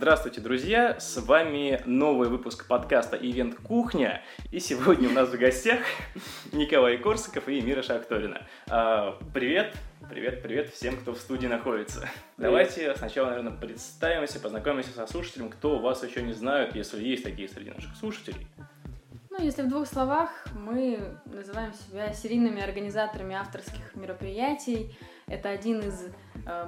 Здравствуйте, друзья! С вами новый выпуск подкаста «Ивент Кухня». И сегодня у нас в гостях Николай Корсаков и Мирра Шахторина. Привет! Привет всем, кто в студии находится. Привет. Давайте сначала, наверное, представимся, познакомимся со слушателем, кто вас еще не знает, если есть такие среди наших слушателей. Если в двух словах, мы называем себя серийными организаторами авторских мероприятий. Это один из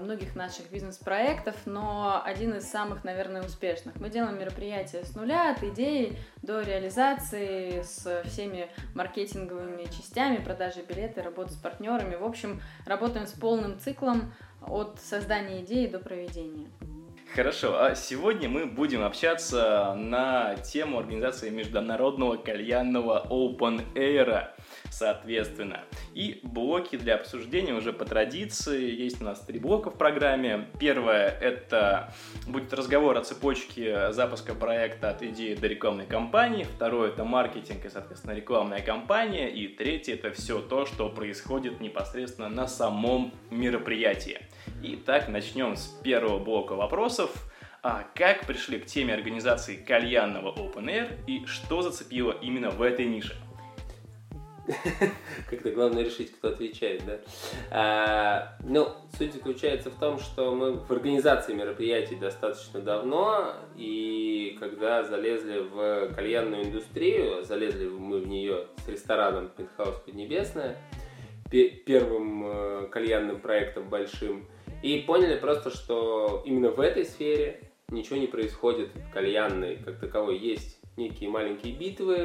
многих наших бизнес-проектов, но один из самых, наверное, успешных. Мы делаем мероприятия с нуля, от идеи до реализации, с всеми маркетинговыми частями, продажи билеты, работы с партнерами. В общем, работаем с полным циклом от создания идеи до проведения. Хорошо, а сегодня мы будем общаться на тему организации международного кальянного Open Air, соответственно. И блоки для обсуждения уже по традиции. Есть у нас 3 блока в программе. Первое – это будет разговор о цепочке запуска проекта от идеи до рекламной кампании. Второе – это маркетинг и, соответственно, рекламная кампания. И третье – это все то, что происходит непосредственно на самом мероприятии. Итак, начнем с первого блока вопросов. Как пришли к теме организации кальянного Open Air и что зацепило именно в этой нише? Как-то главное решить, кто отвечает, да? Суть заключается в том, что мы в организации мероприятий достаточно давно, и когда залезли в кальянную индустрию, залезли мы в нее с рестораном «Пентхаус Поднебесная», первым кальянным проектом большим, и поняли просто, что именно в этой сфере ничего не происходит в кальянной как таковой. Есть некие маленькие битвы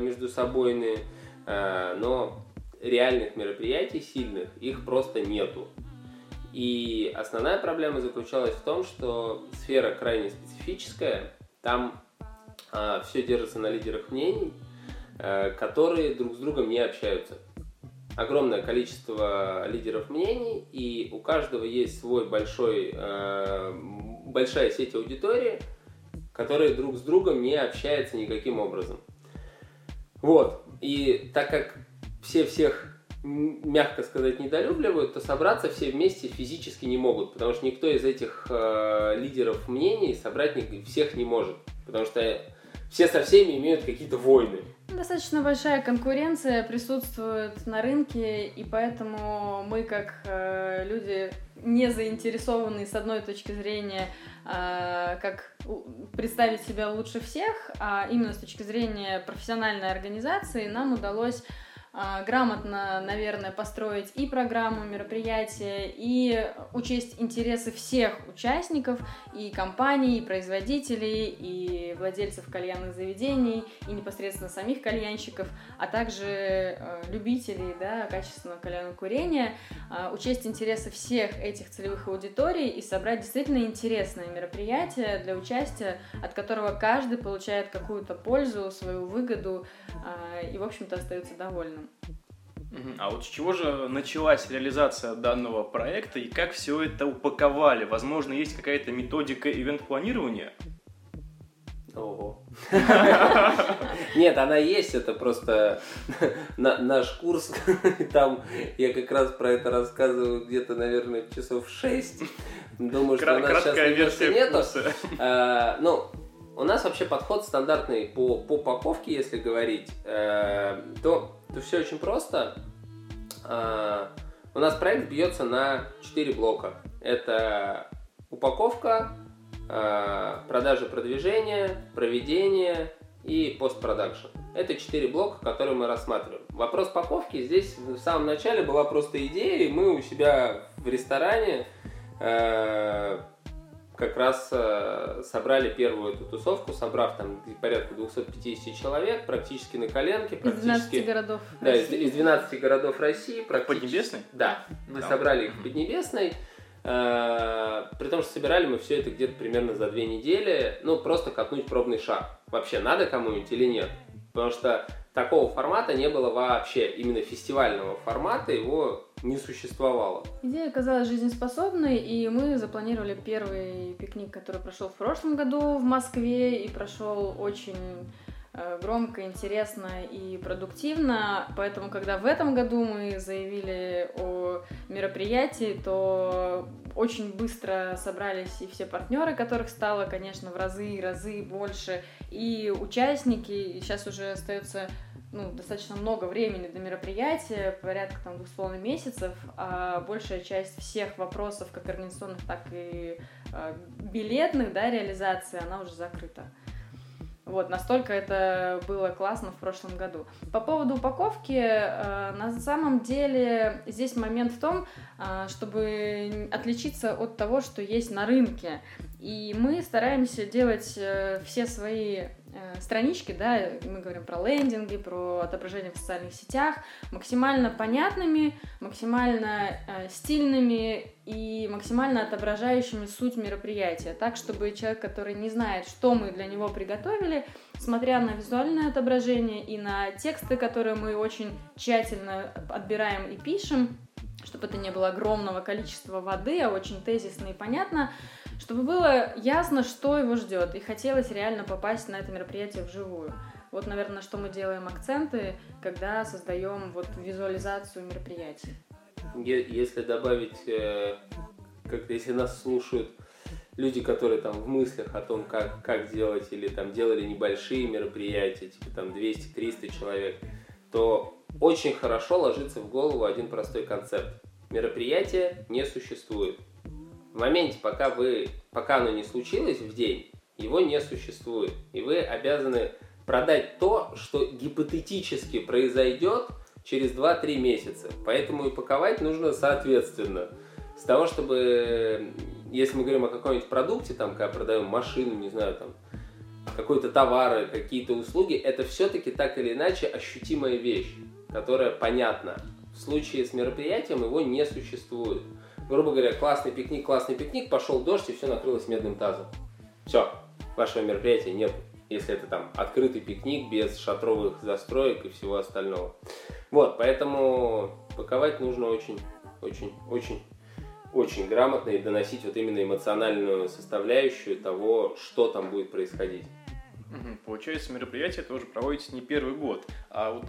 междусобойные, но реальных мероприятий сильных их просто нету. И основная проблема заключалась в том, что сфера крайне специфическая, там все держится на лидерах мнений, которые друг с другом не общаются. Огромное количество лидеров мнений, и у каждого есть свой большая сеть аудитории, которые друг с другом не общаются никаким образом. Вот. И так как все всех, мягко сказать, недолюбливают, то собраться все вместе физически не могут, потому что никто из этих лидеров мнений собрать всех не может, потому что все со всеми имеют какие-то войны. Достаточно большая конкуренция присутствует на рынке, и поэтому мы, как люди, не заинтересованные с одной точки зрения, как представить себя лучше всех, а именно с точки зрения профессиональной организации, нам удалось грамотно, наверное, построить и программу мероприятия, и учесть интересы всех участников, и компаний, и производителей, и владельцев кальянных заведений, и непосредственно самих кальянщиков, а также любителей, да, качественного кальянного курения, учесть интересы всех этих целевых аудиторий и собрать действительно интересное мероприятие для участия, от которого каждый получает какую-то пользу, свою выгоду и, в общем-то, остается довольным. А вот с чего же началась реализация данного проекта и как все это упаковали? Возможно, есть какая-то методика ивент-планирования? Ого. Нет, она есть, это просто наш курс, там я как раз про это рассказываю где-то, наверное, часов 6. Думаю, что у нас сейчас нету. У нас вообще подход стандартный по упаковке, если говорить, то все очень просто. У нас проект бьется на 4 блока. Это упаковка, продажи, продвижение, проведение и постпродакшн. Это 4 блока, которые мы рассматриваем. Вопрос упаковки здесь в самом начале была просто идея, и мы у себя в ресторане как раз собрали первую эту тусовку, собрав там порядка 250 человек, практически на коленке. Из 12 городов России. Да, из 12 городов России. Поднебесной? Да. Мы собрали их в Поднебесной. При том, что собирали мы все это где-то примерно за 2 недели. Просто катнуть пробный шаг. Вообще надо кому-нибудь или нет? Потому что такого формата не было вообще, именно фестивального формата его не существовало. Идея оказалась жизнеспособной, и мы запланировали первый пикник, который прошел в прошлом году в Москве, и прошел очень громко, интересно и продуктивно. Поэтому, когда в этом году мы заявили о мероприятии, то очень быстро собрались и все партнеры, которых стало, конечно, в разы и разы больше, и участники. И сейчас уже остается достаточно много времени до мероприятия, порядка 2,5 месяцев, а большая часть всех вопросов, как организационных, так и билетных, реализации, она уже закрыта. Настолько это было классно в прошлом году. По поводу упаковки, на самом деле здесь момент в том, чтобы отличиться от того, что есть на рынке. И мы стараемся делать все свои странички, мы говорим про лендинги, про отображение в социальных сетях, максимально понятными, максимально стильными и максимально отображающими суть мероприятия, так, чтобы человек, который не знает, что мы для него приготовили, смотря на визуальное отображение и на тексты, которые мы очень тщательно отбираем и пишем, чтобы это не было огромного количества воды, а очень тезисно и понятно, чтобы было ясно, что его ждет, и хотелось реально попасть на это мероприятие вживую. Наверное, на что мы делаем акценты, когда создаем визуализацию мероприятий. Если добавить, если нас слушают люди, которые в мыслях о том, как делать, или делали небольшие мероприятия, 200-300 человек, то очень хорошо ложится в голову один простой концепт. Мероприятие не существует. В моменте, пока оно не случилось в день, его не существует. И вы обязаны продать то, что гипотетически произойдет через 2-3 месяца. Поэтому и паковать нужно соответственно. С того, чтобы, если мы говорим о каком-нибудь продукте, когда продаем машину, какой-то товар, какие-то услуги, это все-таки так или иначе ощутимая вещь, которая понятна. В случае с мероприятием его не существует. Грубо говоря, классный пикник, пошел дождь, и все накрылось медным тазом. Все, вашего мероприятия нет, если это открытый пикник без шатровых застроек и всего остального. Поэтому паковать нужно очень-очень-очень-очень грамотно и доносить именно эмоциональную составляющую того, что там будет происходить. Получается, мероприятие тоже проводится не первый год, а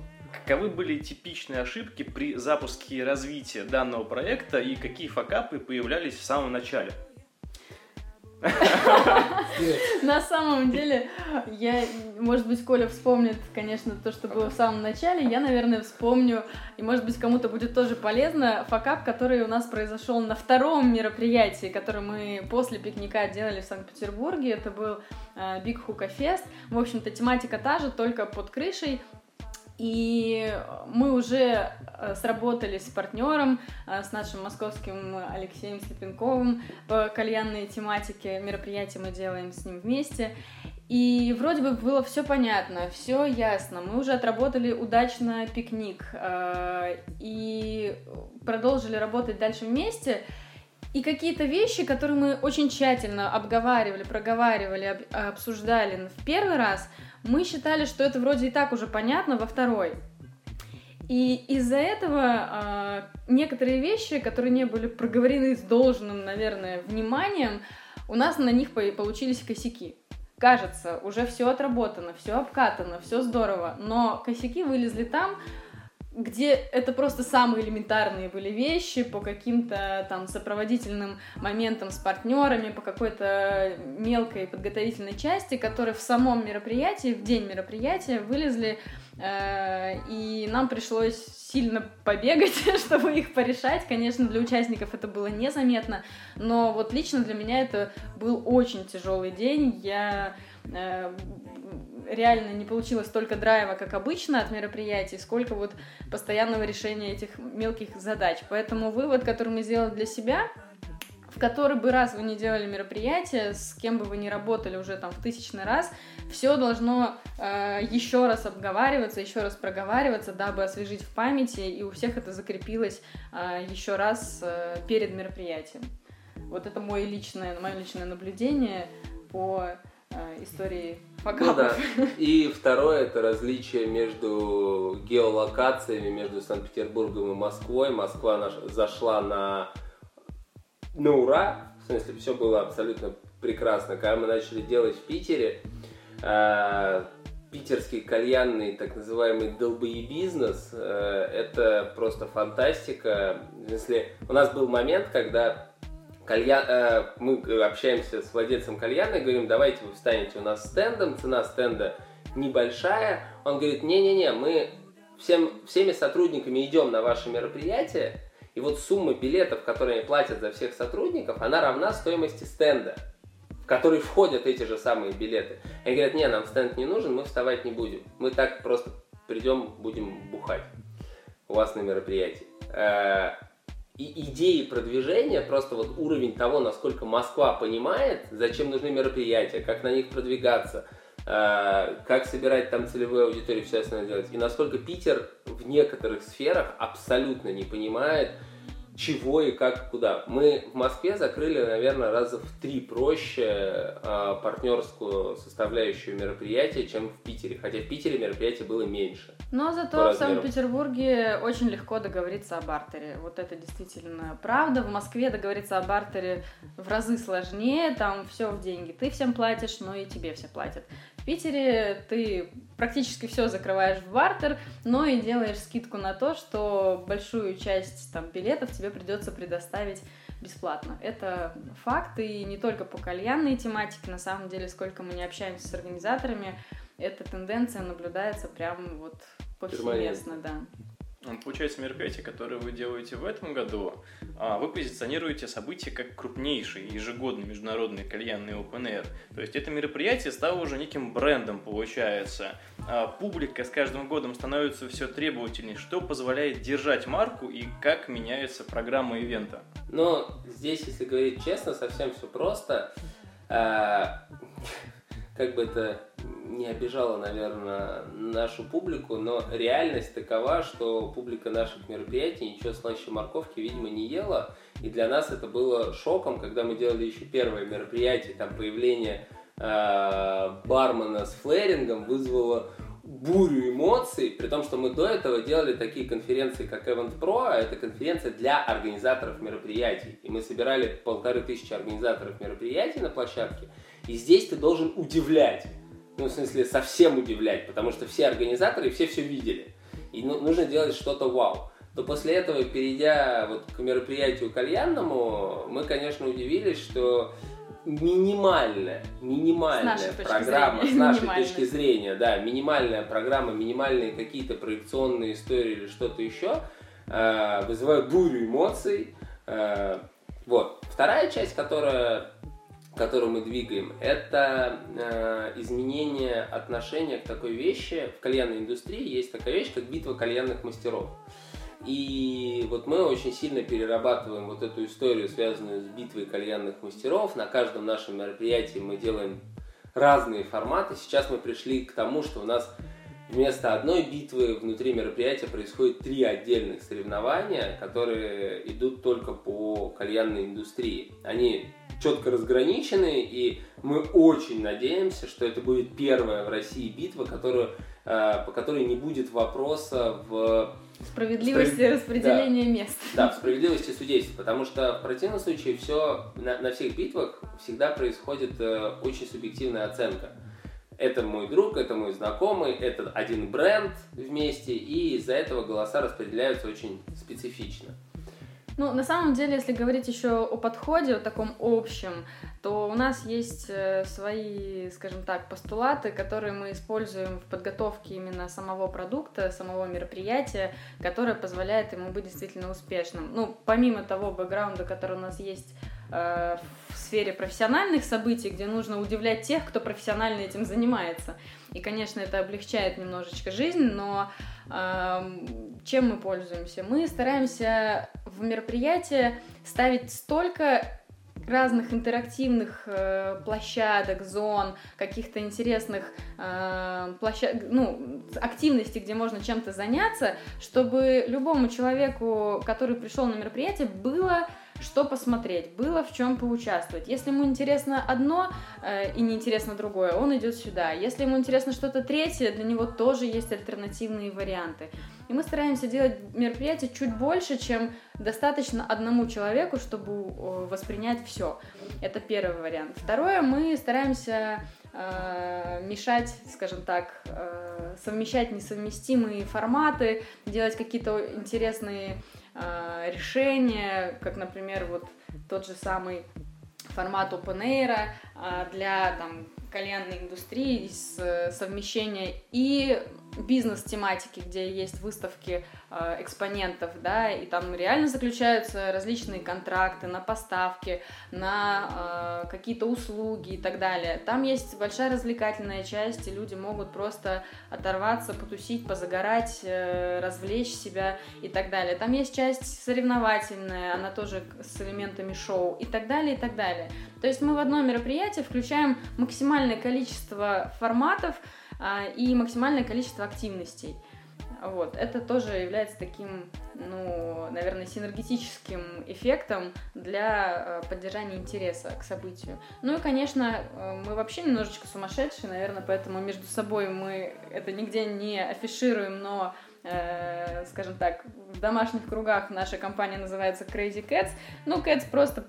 каковы были типичные ошибки при запуске и развитии данного проекта и какие факапы появлялись в самом начале? На самом деле, может быть, Коля вспомнит, конечно, то, что было в самом начале. Я, наверное, вспомню, и, может быть, кому-то будет тоже полезно, факап, который у нас произошел на втором мероприятии, которое мы после пикника делали в Санкт-Петербурге. Это был Big Hookah Fest. В общем-то, тематика та же, только под крышей. И мы уже сработали с партнером, с нашим московским Алексеем Слепенковым по кальянной тематике. Мероприятия мы делаем с ним вместе. И вроде бы было все понятно, все ясно. Мы уже отработали удачно пикник и продолжили работать дальше вместе. И какие-то вещи, которые мы очень тщательно обговаривали, проговаривали, обсуждали в первый раз, мы считали, что это вроде и так уже понятно во второй. И из-за этого некоторые вещи, которые не были проговорены с должным, наверное, вниманием, у нас на них получились косяки. Кажется, уже все отработано, все обкатано, все здорово, но косяки вылезли там, где это просто самые элементарные были вещи по каким-то сопроводительным моментам с партнерами, по какой-то мелкой подготовительной части, которые в самом мероприятии, в день мероприятия вылезли, и нам пришлось сильно побегать, чтобы их порешать. Конечно, для участников это было незаметно, но лично для меня это был очень тяжелый день. Я реально не получилось столько драйва, как обычно, от мероприятий, сколько постоянного решения этих мелких задач. Поэтому вывод, который мы сделали для себя, в который бы раз вы не делали мероприятие, с кем бы вы не работали уже в 1000-й раз, все должно еще раз обговариваться, еще раз проговариваться, дабы освежить в памяти, и у всех это закрепилось еще раз перед мероприятием. Это мое личное наблюдение по истории факапов. И второе, это различие между геолокациями, между Санкт-Петербургом и Москвой. Москва наша зашла на ура, в смысле, все было абсолютно прекрасно. Когда мы начали делать в Питере, питерский кальянный так называемый долбоебизнес, это просто фантастика. Если у нас был момент, когда мы общаемся с владельцем кальяна и говорим: давайте вы встанете у нас стендом, цена стенда небольшая. Он говорит: не-не-не, мы всеми сотрудниками идем на ваше мероприятие, и вот сумма билетов, которые они платят за всех сотрудников, она равна стоимости стенда, в который входят эти же самые билеты. Они говорят: не, нам стенд не нужен, мы вставать не будем, мы так просто придем, будем бухать у вас на мероприятии. И идеи продвижения, просто вот уровень того, насколько Москва понимает, зачем нужны мероприятия, как на них продвигаться, как собирать там целевую аудиторию, все остальное делать. И насколько Питер в некоторых сферах абсолютно не понимает, чего и как, куда. Мы в Москве закрыли, наверное, раза в 3 проще партнерскую составляющую мероприятия, чем в Питере. Хотя в Питере мероприятий было меньше. Но зато в Санкт-Петербурге очень легко договориться о бартере. Вот это действительно правда. В Москве договориться о бартере в разы сложнее. Там все в деньги. Ты всем платишь, но и тебе все платят. В Питере ты практически все закрываешь в бартер, но и делаешь скидку на то, что большую часть там билетов тебе придется предоставить бесплатно. Это факт, и не только по кальянной тематике, на самом деле, сколько мы не общаемся с организаторами, эта тенденция наблюдается прям вот повсеместно, да. Получается, мероприятие, которое вы делаете в этом году, вы позиционируете событие как крупнейший ежегодный международный кальянный Open Air. То есть это мероприятие стало уже неким брендом, получается. Публика с каждым годом становится все требовательнее, что позволяет держать марку и как меняется программа ивента. Но здесь, если говорить честно, совсем все просто. Как бы это не обижало, наверное, нашу публику, но реальность такова, что публика наших мероприятий ничего слаще морковки, видимо, не ела. И для нас это было шоком, когда мы делали еще первое мероприятие, там появление бармена с флэрингом вызвало бурю эмоций, при том, что мы до этого делали такие конференции, как EventPro, а это конференция для организаторов мероприятий. И мы собирали 1500 организаторов мероприятий на площадке, и здесь ты должен удивлять. Ну, в смысле, совсем удивлять, потому что все организаторы, все видели. И нужно делать что-то вау. Но после этого, перейдя вот к мероприятию кальянному, мы, конечно, удивились, что минимальная программа, с нашей точки зрения, да, минимальная программа, минимальные какие-то проекционные истории или что-то еще вызывают бурю эмоций. Вот. Вторая часть, которую мы двигаем, это изменение отношения к такой вещи. В кальянной индустрии есть такая вещь, как битва кальянных мастеров. И вот мы очень сильно перерабатываем вот эту историю, связанную с битвой кальянных мастеров. На каждом нашем мероприятии мы делаем разные форматы. Сейчас мы пришли к тому, что у нас вместо одной битвы внутри мероприятия происходит 3 отдельных соревнования, которые идут только по кальянной индустрии. Они четко разграничены, и мы очень надеемся, что это будет первая в России битва, по которой не будет вопроса в справедливости распределения мест. Да, в справедливости судейства, потому что в противном случае все на всех битвах всегда происходит очень субъективная оценка. Это мой друг, это мой знакомый, это один бренд вместе, и из-за этого голоса распределяются очень специфично. Ну, на самом деле, если говорить еще о подходе, о таком общем, то у нас есть свои, скажем так, постулаты, которые мы используем в подготовке именно самого продукта, самого мероприятия, которое позволяет ему быть действительно успешным. Ну, помимо того бэкграунда, который у нас есть в сфере профессиональных событий, где нужно удивлять тех, кто профессионально этим занимается. И, конечно, это облегчает немножечко жизнь, но чем мы пользуемся? Мы стараемся в мероприятие ставить столько разных интерактивных площадок, зон, каких-то интересных активностей, где можно чем-то заняться, чтобы любому человеку, который пришел на мероприятие, было что посмотреть, было в чем поучаствовать. Если ему интересно одно и неинтересно другое, он идет сюда. Если ему интересно что-то третье, для него тоже есть альтернативные варианты. И мы стараемся делать мероприятия чуть больше, чем достаточно одному человеку, чтобы воспринять все. Это первый вариант. Второе, мы стараемся мешать, скажем так, совмещать несовместимые форматы, делать какие-то интересные решения, как, например, вот тот же самый формат open-air для там, кальянной индустрии, совмещения и бизнес-тематики, где есть выставки экспонентов, да, и там реально заключаются различные контракты на поставки, на какие-то услуги и так далее. Там есть большая развлекательная часть, и люди могут просто оторваться, потусить, позагорать, развлечь себя и так далее. Там есть часть соревновательная, она тоже с элементами шоу и так далее, и так далее. То есть мы в одно мероприятие включаем максимальное количество форматов и максимальное количество активностей. Вот. Это тоже является таким, ну, наверное, синергетическим эффектом для поддержания интереса к событию. Ну и, конечно, мы вообще немножечко сумасшедшие, наверное, поэтому между собой мы это нигде не афишируем, но, скажем так, в домашних кругах наша компания называется Crazy Cats. Ну, Cats просто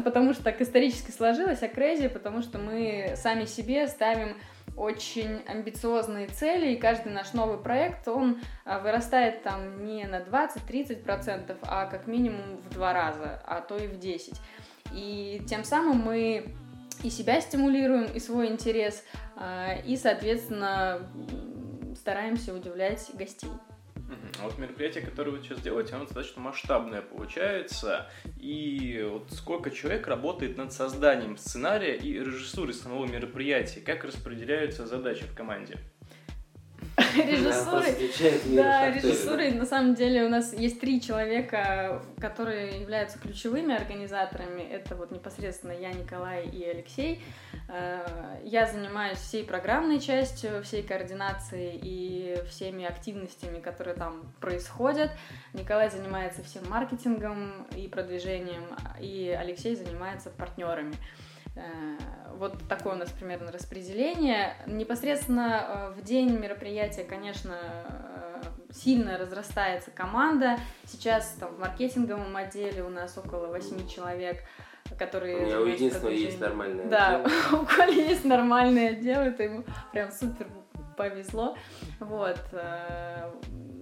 потому, что так исторически сложилось, а Crazy потому, что мы сами себе ставим очень амбициозные цели, и каждый наш новый проект, он вырастает там не на 20-30%, а как минимум в 2 раза, а то и в 10. И тем самым мы и себя стимулируем, и свой интерес, и, соответственно, стараемся удивлять гостей. Вот мероприятие, которое вы сейчас делаете, оно достаточно масштабное получается. И вот сколько человек работает над созданием сценария и режиссурой самого мероприятия? Как распределяются задачи в команде? Режиссурой, на самом деле, у нас есть 3 человека, которые являются ключевыми организаторами. Это вот непосредственно я, Николай и Алексей. Я занимаюсь всей программной частью, всей координацией и всеми активностями, которые там происходят. Николай занимается всем маркетингом и продвижением, и Алексей занимается партнерами. Вот такое у нас примерно распределение. Непосредственно в день мероприятия, конечно, сильно разрастается команда. Сейчас там в маркетинговом отделе у нас около 8 человек, которые... У меня у единственного есть нормальное отдел. Да, у Коли есть нормальное отдел, это ему прям супер повезло. Вот.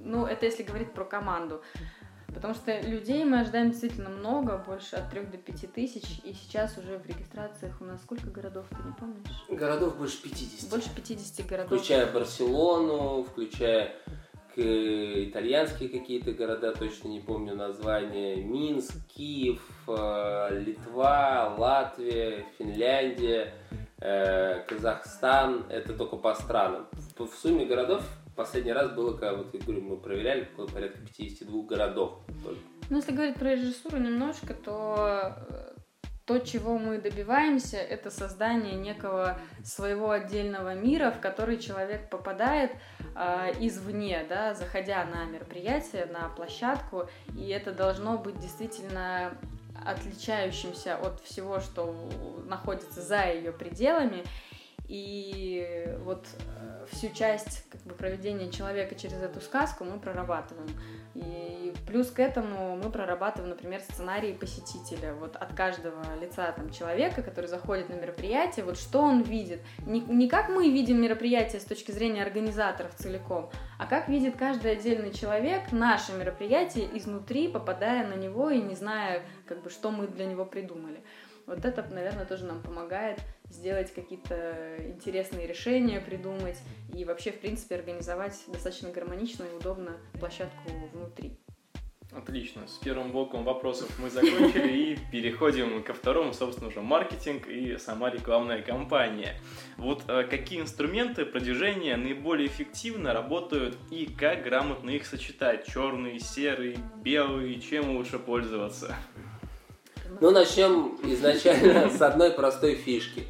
Ну, это если говорить про команду. Потому что людей мы ожидаем действительно много, больше от 3 до 5 тысяч. И сейчас уже в регистрациях у нас сколько городов, ты не помнишь? Городов больше 50. Больше 50 городов. Включая Барселону, включая итальянские какие-то города, точно не помню названия. Минск, Киев, Литва, Латвия, Финляндия, Казахстан. Это только по странам. В сумме городов последний раз было, когда, вот, я говорю, мы проверяли, было порядка 52 городов. Ну, если говорить про режиссуру немножко, то, чего мы добиваемся, это создание некого своего отдельного мира, в который человек попадает извне, да, заходя на мероприятие, на площадку, и это должно быть действительно отличающимся от всего, что находится за ее пределами. И вот всю часть, как бы, проведения человека через эту сказку мы прорабатываем. И плюс к этому мы прорабатываем, например, сценарий посетителя. Вот от каждого лица там человека, который заходит на мероприятие, вот что он видит. Не как мы видим мероприятие с точки зрения организаторов целиком, а как видит каждый отдельный человек наше мероприятие изнутри, попадая на него и не зная, как бы, что мы для него придумали. Вот это, наверное, тоже нам помогает сделать какие-то интересные решения, придумать и вообще, в принципе, организовать достаточно гармонично и удобно площадку внутри. Отлично. С первым блоком вопросов мы закончили и переходим ко второму, собственно, уже маркетинг и сама рекламная кампания. Вот какие инструменты продвижения наиболее эффективно работают и как грамотно их сочетать? Черные, серые, белые, чем лучше пользоваться? Ну, начнем изначально с одной простой фишки.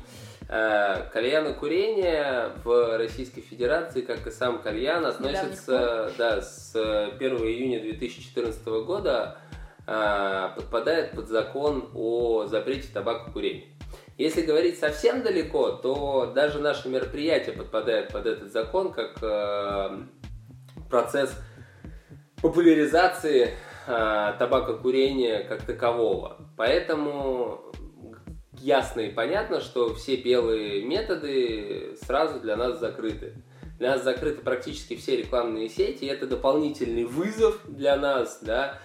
Кальянокурение в Российской Федерации, как и сам кальян, относится, да, с 1 июня 2014 года, подпадает под закон о запрете табакокурения. Если говорить совсем далеко, то даже наше мероприятие подпадает под этот закон как процесс популяризации табакокурения как такового. Поэтому ясно и понятно, что все белые методы сразу для нас закрыты. Для нас закрыты практически все рекламные сети, и это дополнительный вызов для нас, да,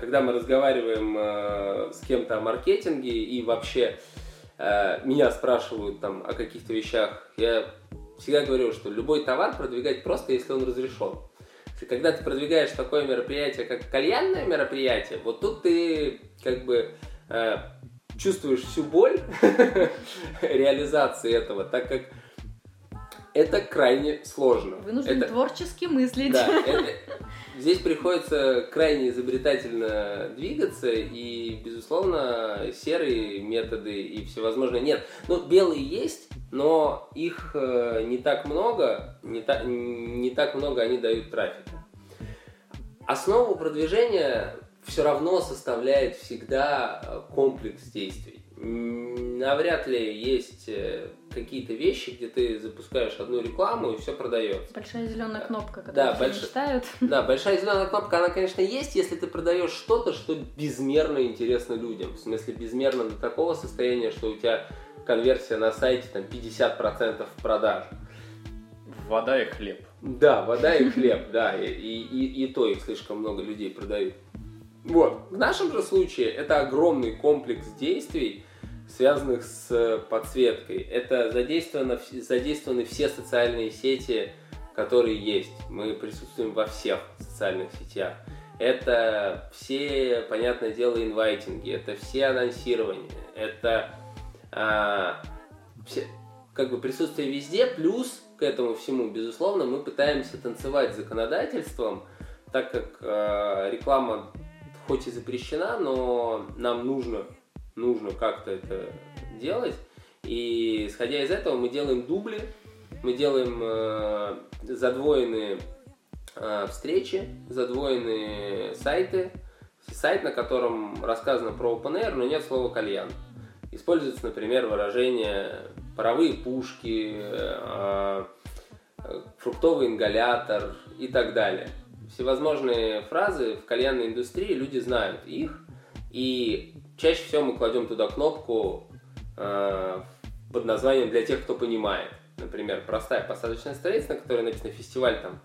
когда мы разговариваем с кем-то о маркетинге и вообще меня спрашивают там о каких-то вещах, я всегда говорю, что любой товар продвигать просто, если он разрешен. Когда ты продвигаешь такое мероприятие, как кальянное мероприятие, вот тут ты как бы чувствуешь всю боль реализации этого, так как это крайне сложно. Вы нужно творчески мыслить. Да, здесь приходится крайне изобретательно двигаться, и, безусловно, серые методы и всевозможные нет. Ну, белые есть, но их не так много, не так много они дают трафика. Основу продвижения все равно составляет всегда комплекс действий. Навряд ли есть какие-то вещи, где ты запускаешь одну рекламу и все продается. Большая зеленая кнопка, которую все мечтают. Да, большая зеленая кнопка, она, конечно, есть, если ты продаешь что-то, что безмерно интересно людям. В смысле, безмерно до такого состояния, что у тебя конверсия на сайте там 50% продаж. Вода и хлеб. Да, вода и хлеб, да. И то их слишком много людей продают. Вот. В нашем же случае это огромный комплекс действий, связанных с подсветкой. Это задействованы все социальные сети, которые есть. Мы присутствуем во всех социальных сетях. Это все, понятное дело, инвайтинги, это все анонсирования, это все, как бы присутствие везде. Плюс к этому всему, безусловно, мы пытаемся танцевать с законодательством, так как реклама хоть и запрещена, но нам нужно как-то это делать. И исходя из этого мы делаем дубли, мы делаем задвоенные встречи, задвоенные сайты. Сайт, на котором рассказано про Open Air, но нет слова кальян. Используется, например, выражение паровые пушки, фруктовый ингалятор и так далее. Всевозможные фразы в кальянной индустрии, люди знают их, и чаще всего мы кладем туда кнопку под названием «Для тех, кто понимает». Например, простая посадочная страница, на которой написано «Фестиваль там,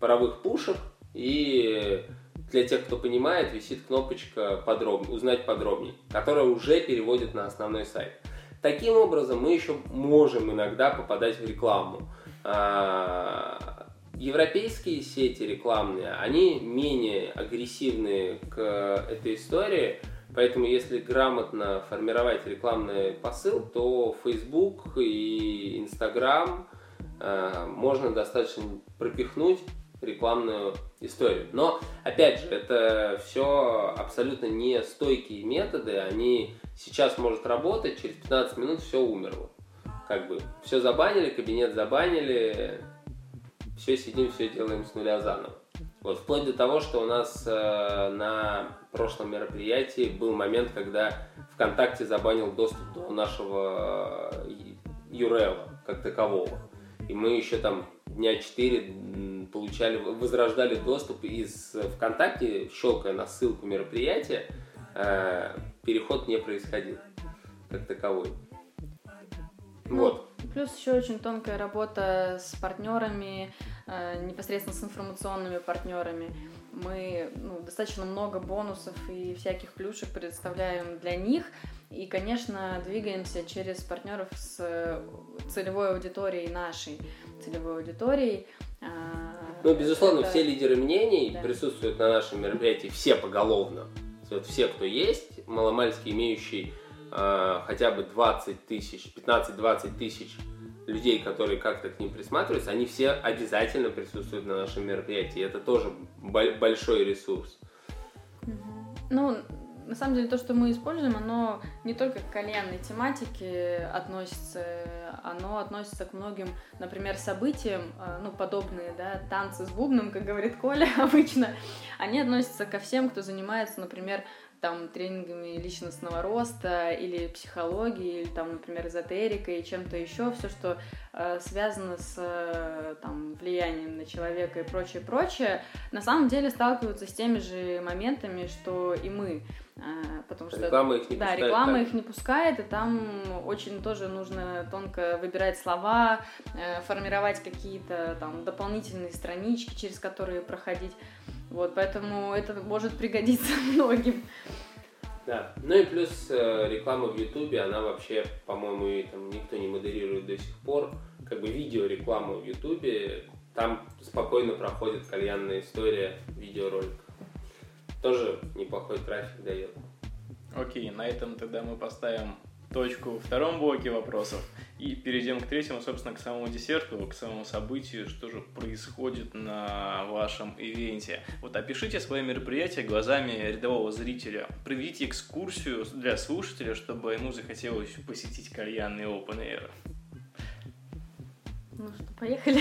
паровых пушек», и для тех, кто понимает, висит кнопочка «Узнать подробнее», которая уже переводит на основной сайт. Таким образом, мы еще можем иногда попадать в рекламу. Европейские сети рекламные, они менее агрессивны к этой истории, поэтому если грамотно формировать рекламный посыл, то Facebook и Instagram можно достаточно пропихнуть рекламную историю. Но, опять же, это все абсолютно не стойкие методы, они сейчас могут работать, через 15 минут все умерло. Как бы все забанили, кабинет забанили, все сидим, все делаем с нуля заново. Вот, вплоть до того, что у нас на прошлом мероприятии был момент, когда ВКонтакте забанил доступ до нашего URL как такового. И мы еще там дня 4 возрождали доступ из ВКонтакте, щелкая на ссылку мероприятия, переход не происходил как таковой. Вот. Плюс еще очень тонкая работа с партнерами, непосредственно с информационными партнерами. Мы достаточно много бонусов и всяких плюшек предоставляем для них. И, конечно, двигаемся через партнеров с целевой аудиторией нашей. Целевой аудиторией. Безусловно, все лидеры мнений присутствуют на нашем мероприятии, все поголовно. Вот все, кто есть, маломальски имеющий хотя бы 20 тысяч, 15-20 тысяч людей, которые как-то к ним присматриваются, они все обязательно присутствуют на нашем мероприятии. Это тоже большой ресурс. На самом деле, то, что мы используем, оно не только к кальянной тематике относится, оно относится к многим, например, событиям, подобные, да, танцы с бубном, как говорит Коля обычно, они относятся ко всем, кто занимается, например, там, тренингами личностного роста или психологии, или, там, например, эзотерикой и чем-то еще, все, что связано с там, влиянием на человека и прочее, на самом деле сталкиваются с теми же моментами, что и мы. Потому что реклама их не пускает, и там очень тоже нужно тонко выбирать слова, формировать какие-то там дополнительные странички, через которые проходить. Вот, поэтому это может пригодиться многим. Да. Ну и плюс реклама в Ютубе, она вообще, по-моему, и там никто не модерирует до сих пор. Как бы видеореклама в Ютубе, там спокойно проходит кальянная история видеороликов. Тоже неплохой трафик дает. Окей, на этом тогда мы поставим точку во втором блоке вопросов и перейдем к третьему, собственно, к самому десерту, к самому событию, что же происходит на вашем ивенте. Вот опишите свое мероприятие глазами рядового зрителя, проведите экскурсию для слушателя, чтобы ему захотелось посетить кальянный open air. Ну что, поехали.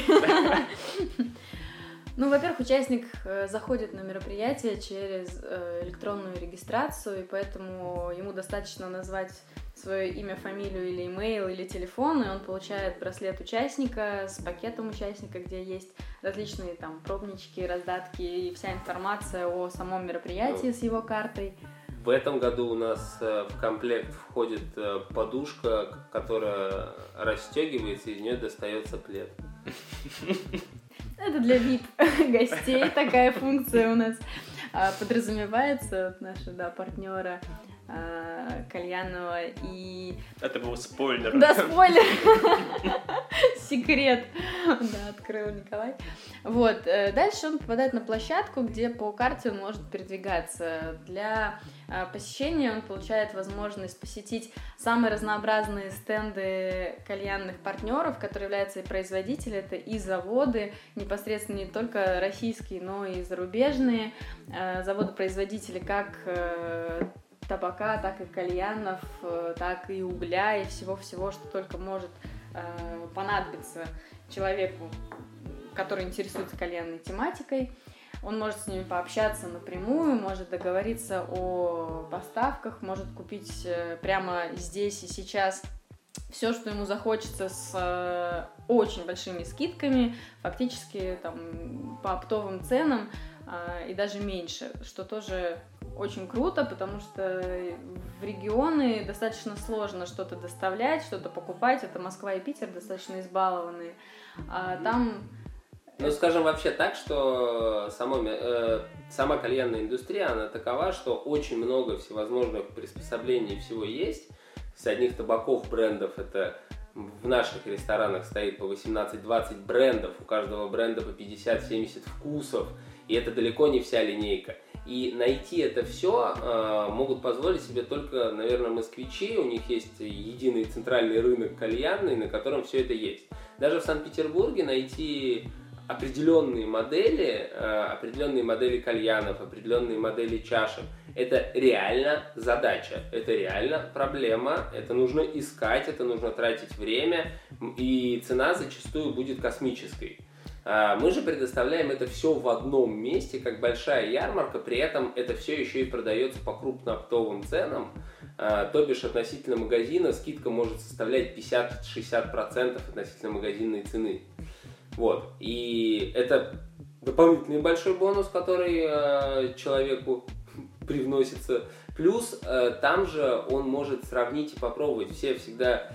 Ну, во-первых, участник заходит на мероприятие через электронную регистрацию, и поэтому ему достаточно назвать свое имя, фамилию или имейл, или телефон, и он получает браслет участника с пакетом участника, где есть различные там пробнички, раздатки и вся информация о самом мероприятии с его картой. В этом году у нас в комплект входит подушка, которая расстегивается, и из нее достается плед. Это для VIP-гостей такая функция у нас подразумевается от нашего партнера кальянного. И... Это был спойлер. Да, спойлер. Секрет. Да, открыл Николай. Вот. Дальше он попадает на площадку, где по карте он может передвигаться. Для посещения он получает возможность посетить самые разнообразные стенды кальянных партнеров, которые являются и производители. Это и заводы, непосредственно не только российские, но и зарубежные. Заводы-производители как табака, так и кальянов, так и угля, и всего-всего, что только может понадобиться человеку, который интересуется кальянной тематикой. Он может с ними пообщаться напрямую, может договориться о поставках, может купить прямо здесь и сейчас все, что ему захочется, с очень большими скидками, фактически там, по оптовым ценам и даже меньше, что тоже очень круто, потому что в регионы достаточно сложно что-то доставлять, что-то покупать. Это Москва и Питер достаточно избалованные. А там... Ну, скажем вообще так, что сама кальянная индустрия, она такова, что очень много всевозможных приспособлений всего есть. С одних табаков, брендов, это в наших ресторанах стоит по 18-20 брендов, у каждого бренда по 50-70 вкусов, и это далеко не вся линейка. И найти это все могут позволить себе только, наверное, москвичи. У них есть единый центральный рынок кальянный, на котором все это есть. Даже в Санкт-Петербурге найти определенные модели кальянов, определенные модели чашек – это реально задача, это реально проблема, это нужно искать, это нужно тратить время, и цена зачастую будет космической. Мы же предоставляем это все в одном месте, как большая ярмарка, при этом это все еще и продается по крупнооптовым ценам, то бишь относительно магазина скидка может составлять 50-60% относительно магазинной цены. Вот. И это дополнительный большой бонус, который человеку привносится. Плюс там же он может сравнить и попробовать. Все всегда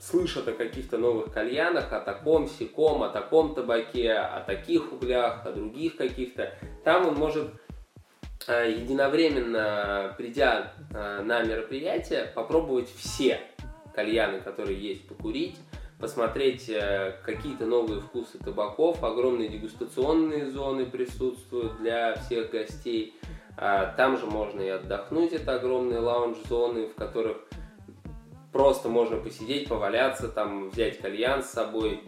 слышат о каких-то новых кальянах, о таком сяком, о таком табаке, о таких углях, о других каких-то. Там он может единовременно, придя на мероприятие, попробовать все кальяны, которые есть, покурить, посмотреть какие-то новые вкусы табаков. Огромные дегустационные зоны присутствуют для всех гостей. Там же можно и отдохнуть. Это огромные лаунж-зоны, в которых просто можно посидеть, поваляться, там, взять кальян с собой,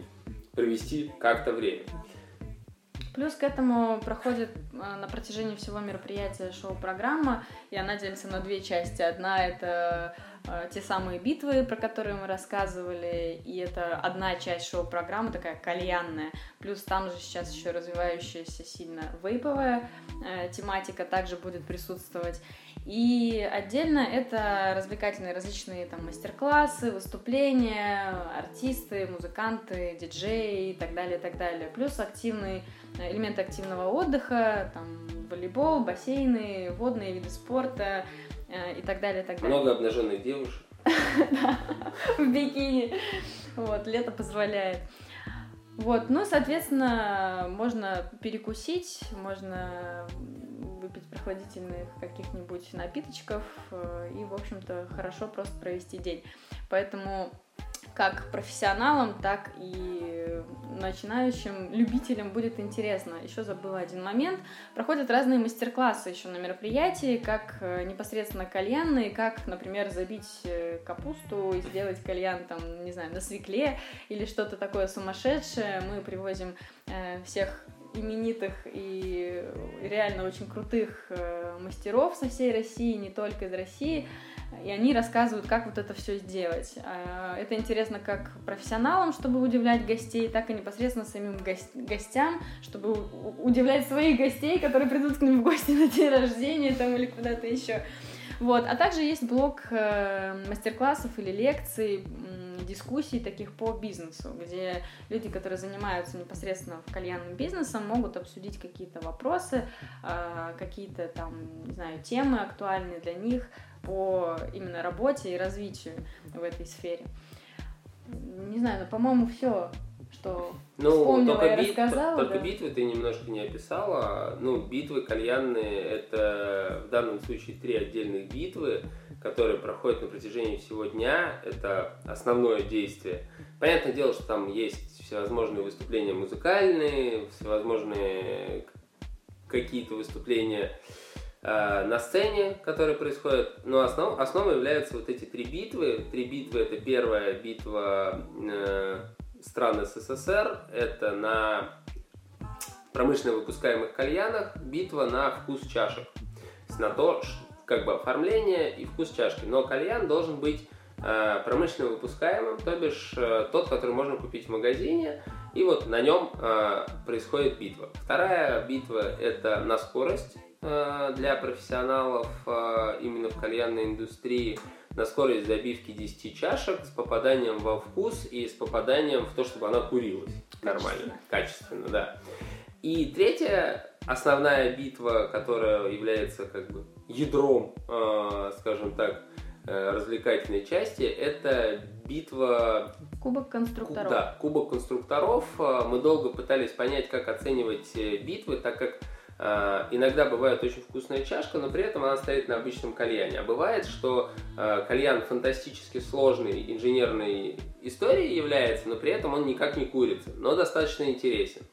провести как-то время. Плюс к этому проходит на протяжении всего мероприятия шоу-программа, и она делится на две части. Одна – это те самые битвы, про которые мы рассказывали, и это одна часть шоу-программы, такая кальянная, плюс там же сейчас еще развивающаяся сильно вейповая тематика также будет присутствовать. И отдельно это развлекательные различные там мастер-классы, выступления, артисты, музыканты, диджеи и так далее, и так далее. Плюс элементы активного отдыха, там волейбол, бассейны, водные виды спорта и так далее, и так далее. Много обнаженных девушек. В бикини. Вот, лето позволяет. Вот, ну, соответственно, можно перекусить, можно выпить прохладительных каких-нибудь напиточков и, в общем-то, хорошо просто провести день. Поэтому как профессионалам, так и начинающим любителям будет интересно. Еще забыла один момент. Проходят разные мастер-классы еще на мероприятии, как непосредственно кальянные, как, например, забить капусту и сделать кальян, там, не знаю, на свекле или что-то такое сумасшедшее. Мы привозим всех именитых и реально очень крутых мастеров со всей России, не только из России, и они рассказывают, как вот это все сделать. Это интересно как профессионалам, чтобы удивлять гостей, так и непосредственно самим гостям, чтобы удивлять своих гостей, которые придут к ним в гости на день рождения там, или куда-то еще. Вот. А также есть блок мастер-классов или лекций, дискуссий таких по бизнесу, где люди, которые занимаются непосредственно кальянным бизнесом, могут обсудить какие-то вопросы, какие-то там, не знаю, темы актуальные для них по именно работе и развитию в этой сфере. Не знаю, но, по-моему, все, что вспомнила и рассказала. Только да? Битвы ты немножко не описала. Ну, битвы кальянные — это в данном случае 3 отдельных битвы, которые проходят на протяжении всего дня. Это основное действие. Понятное дело, что там есть всевозможные выступления музыкальные, всевозможные какие-то выступления на сцене, которые происходят. Но основой являются вот эти 3 битвы. 3 битвы — это первая битва стран СССР, это на промышленно выпускаемых кальянах, битва на вкус чашек. На то, как бы, оформление и вкус чашки. Но кальян должен быть промышленно выпускаемым, то бишь тот, который можно купить в магазине, и вот на нем происходит битва. Вторая битва – это на скорость для профессионалов именно в кальянной индустрии. На скорость добивки 10 чашек с попаданием во вкус и с попаданием в то, чтобы она курилась нормально, качественно, да. И третья основная битва, которая является как бы ядром, скажем так, развлекательной части, это битва... Кубок конструкторов. Да, кубок конструкторов. Мы долго пытались понять, как оценивать битвы, так как иногда бывает очень вкусная чашка, но при этом она стоит на обычном кальяне. А бывает, что кальян фантастически сложной инженерной историей является, но при этом он никак не курится, но достаточно интересен.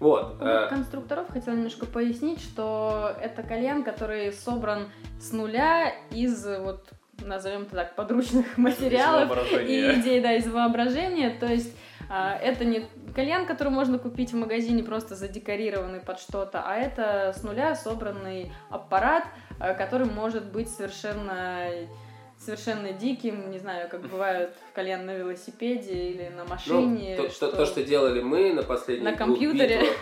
Вот. Конструкторов хотела немножко пояснить, что это кальян, который собран с нуля из вот, назовем это так, подручных материалов и идей, да, из воображения. То есть это не кальян, который можно купить в магазине, просто задекорированный под что-то, а это с нуля собранный аппарат, который может быть совершенно диким, не знаю, как бывают кальян на велосипеде или на машине. Ну, что делали мы на последних двух битвах,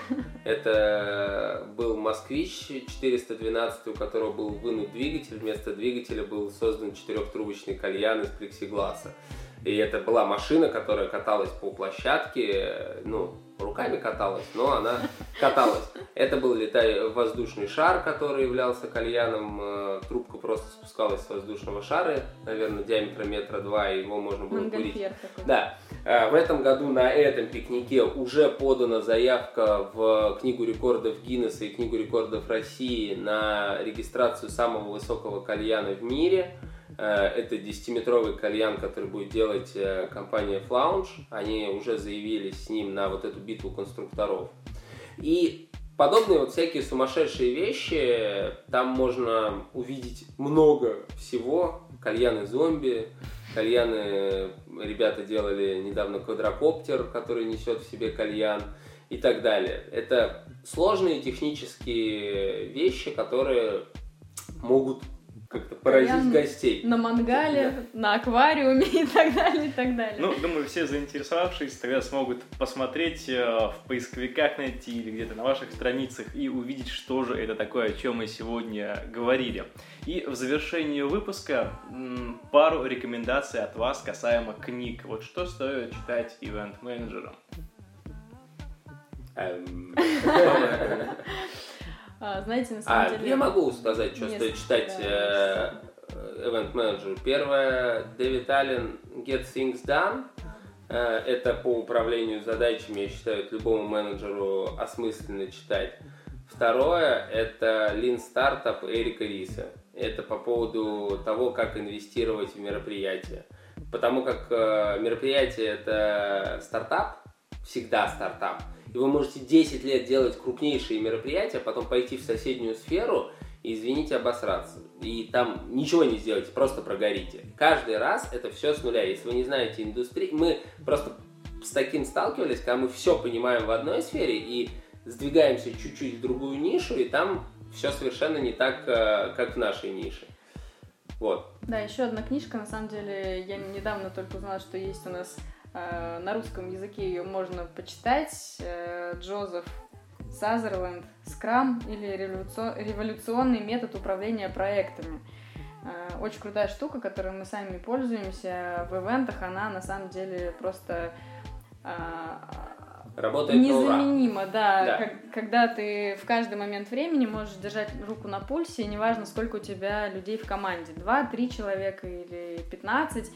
это был Москвич 412, у которого был вынут двигатель, вместо двигателя был создан 4-трубочный кальян из плексигласа. И это была машина, которая каталась по площадке, ну, руками каталась, но она каталась. Это был воздушный шар, который являлся кальяном. Трубка просто спускалась с воздушного шара, наверное, диаметра 2 метра, и его можно было курить. Такой. Да. В этом году на этом пикнике уже подана заявка в Книгу рекордов Гиннесса и Книгу рекордов России на регистрацию самого высокого кальяна в мире. Это 10-метровый кальян, который будет делать компания Flaunch. Они уже заявились с ним на вот эту битву конструкторов. И подобные вот всякие сумасшедшие вещи. Там можно увидеть много всего. Кальяны зомби, кальяны... Ребята делали недавно квадрокоптер, который несет в себе кальян и так далее. Это сложные технические вещи, которые могут как-то поразить гостей. На мангале, да, на аквариуме и так далее, и так далее. Ну, думаю, все заинтересовавшиеся тогда смогут посмотреть в поисковиках, найти или где-то на ваших страницах и увидеть, что же это такое, о чем мы сегодня говорили. И в завершении выпуска пару рекомендаций от вас касаемо книг. Вот что стоит читать ивент-менеджерам? Знаете, на самом деле... Я могу сказать, что стоит читать Event Manager. Первое, Дэвид Аллен, Get Things Done. Это по управлению задачами, я считаю, любому менеджеру осмысленно читать. Второе, это Lean Startup Эрика Риса. Это по поводу того, как инвестировать в мероприятия. Потому как мероприятие – это стартап, всегда стартап. И вы можете 10 лет делать крупнейшие мероприятия, потом пойти в соседнюю сферу и, извините, обосраться. И там ничего не сделаете, просто прогорите. Каждый раз это все с нуля. Если вы не знаете индустрии, мы просто с таким сталкивались, когда мы все понимаем в одной сфере и сдвигаемся чуть-чуть в другую нишу, и там все совершенно не так, как в нашей нише. Вот. Да, еще одна книжка, на самом деле, я недавно только узнала, что есть у нас... На русском языке ее можно почитать. Джозеф Сазерленд, «Scrum» или «Революционный метод управления проектами». Очень крутая штука, которой мы сами пользуемся в ивентах. Она на самом деле просто работает незаменима. Да. Когда ты в каждый момент времени можешь держать руку на пульсе, неважно, сколько у тебя людей в команде, 2-3 человека или 15,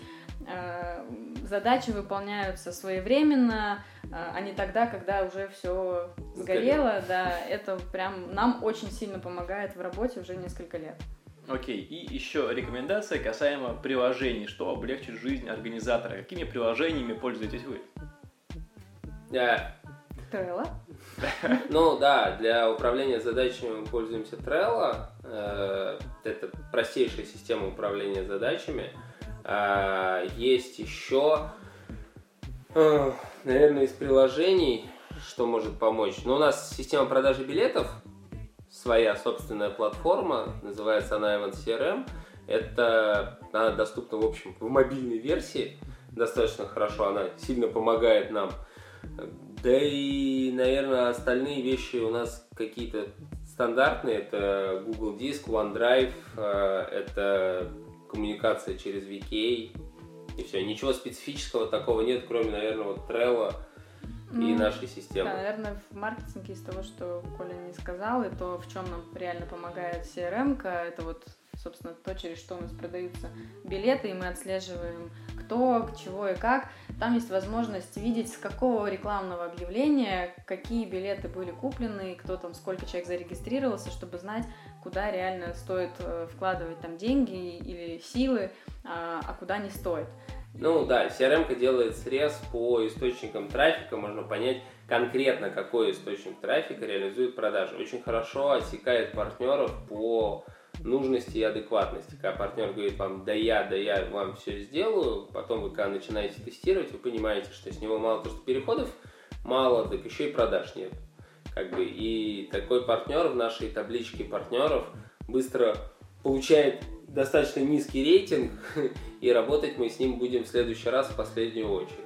задачи выполняются своевременно, а не тогда, когда уже все сгорело. Да, это прям нам очень сильно помогает в работе уже несколько лет. Окей, и еще рекомендация касаемо приложений, что облегчит жизнь организатора. Какими приложениями пользуетесь вы? Trello. Ну да, для управления задачами мы пользуемся Trello. Это простейшая система управления задачами. Есть еще, наверное, из приложений, что может помочь. Но у нас система продажи билетов, своя собственная платформа, называется она EventCRM. Она доступна, в общем, в мобильной версии достаточно хорошо, она сильно помогает нам. Да и, наверное, остальные вещи у нас какие-то стандартные. Это Google Диск, OneDrive, это... коммуникация через VK и все. Ничего специфического такого нет, кроме, наверное, вот Trello и нашей системы. Да, наверное, в маркетинге из того, что Коля не сказал, и то, в чем нам реально помогает CRM-ка, это вот, собственно, то, через что у нас продаются билеты, и мы отслеживаем кто, чего и как. Там есть возможность видеть, с какого рекламного объявления какие билеты были куплены, кто там, сколько человек зарегистрировался, чтобы знать, куда реально стоит вкладывать там деньги или силы, а куда не стоит. Ну да, CRM-ка делает срез по источникам трафика, можно понять конкретно, какой источник трафика реализует продажи. Очень хорошо отсекает партнеров по нужности и адекватности. Когда партнер говорит вам, да я вам все сделаю, потом вы, когда начинаете тестировать, вы понимаете, что с него мало то, что переходов мало, так еще и продаж нет. И такой партнер в нашей табличке партнеров быстро получает достаточно низкий рейтинг, и работать мы с ним будем в следующий раз в последнюю очередь.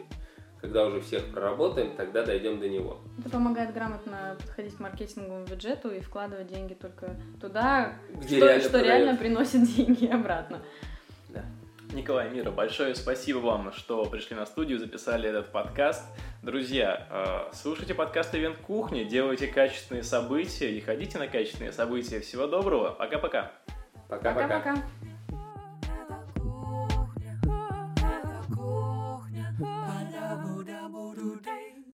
Когда уже всех проработаем, тогда дойдем до него. Это помогает грамотно подходить к маркетинговому бюджету и вкладывать деньги только туда, что реально приносит деньги обратно. Да. Николай, Мира, большое спасибо вам, что пришли на студию, записали этот подкаст. Друзья, слушайте подкаст «Ивент Кухня», делайте качественные события и ходите на качественные события. Всего доброго, пока-пока. Пока-пока.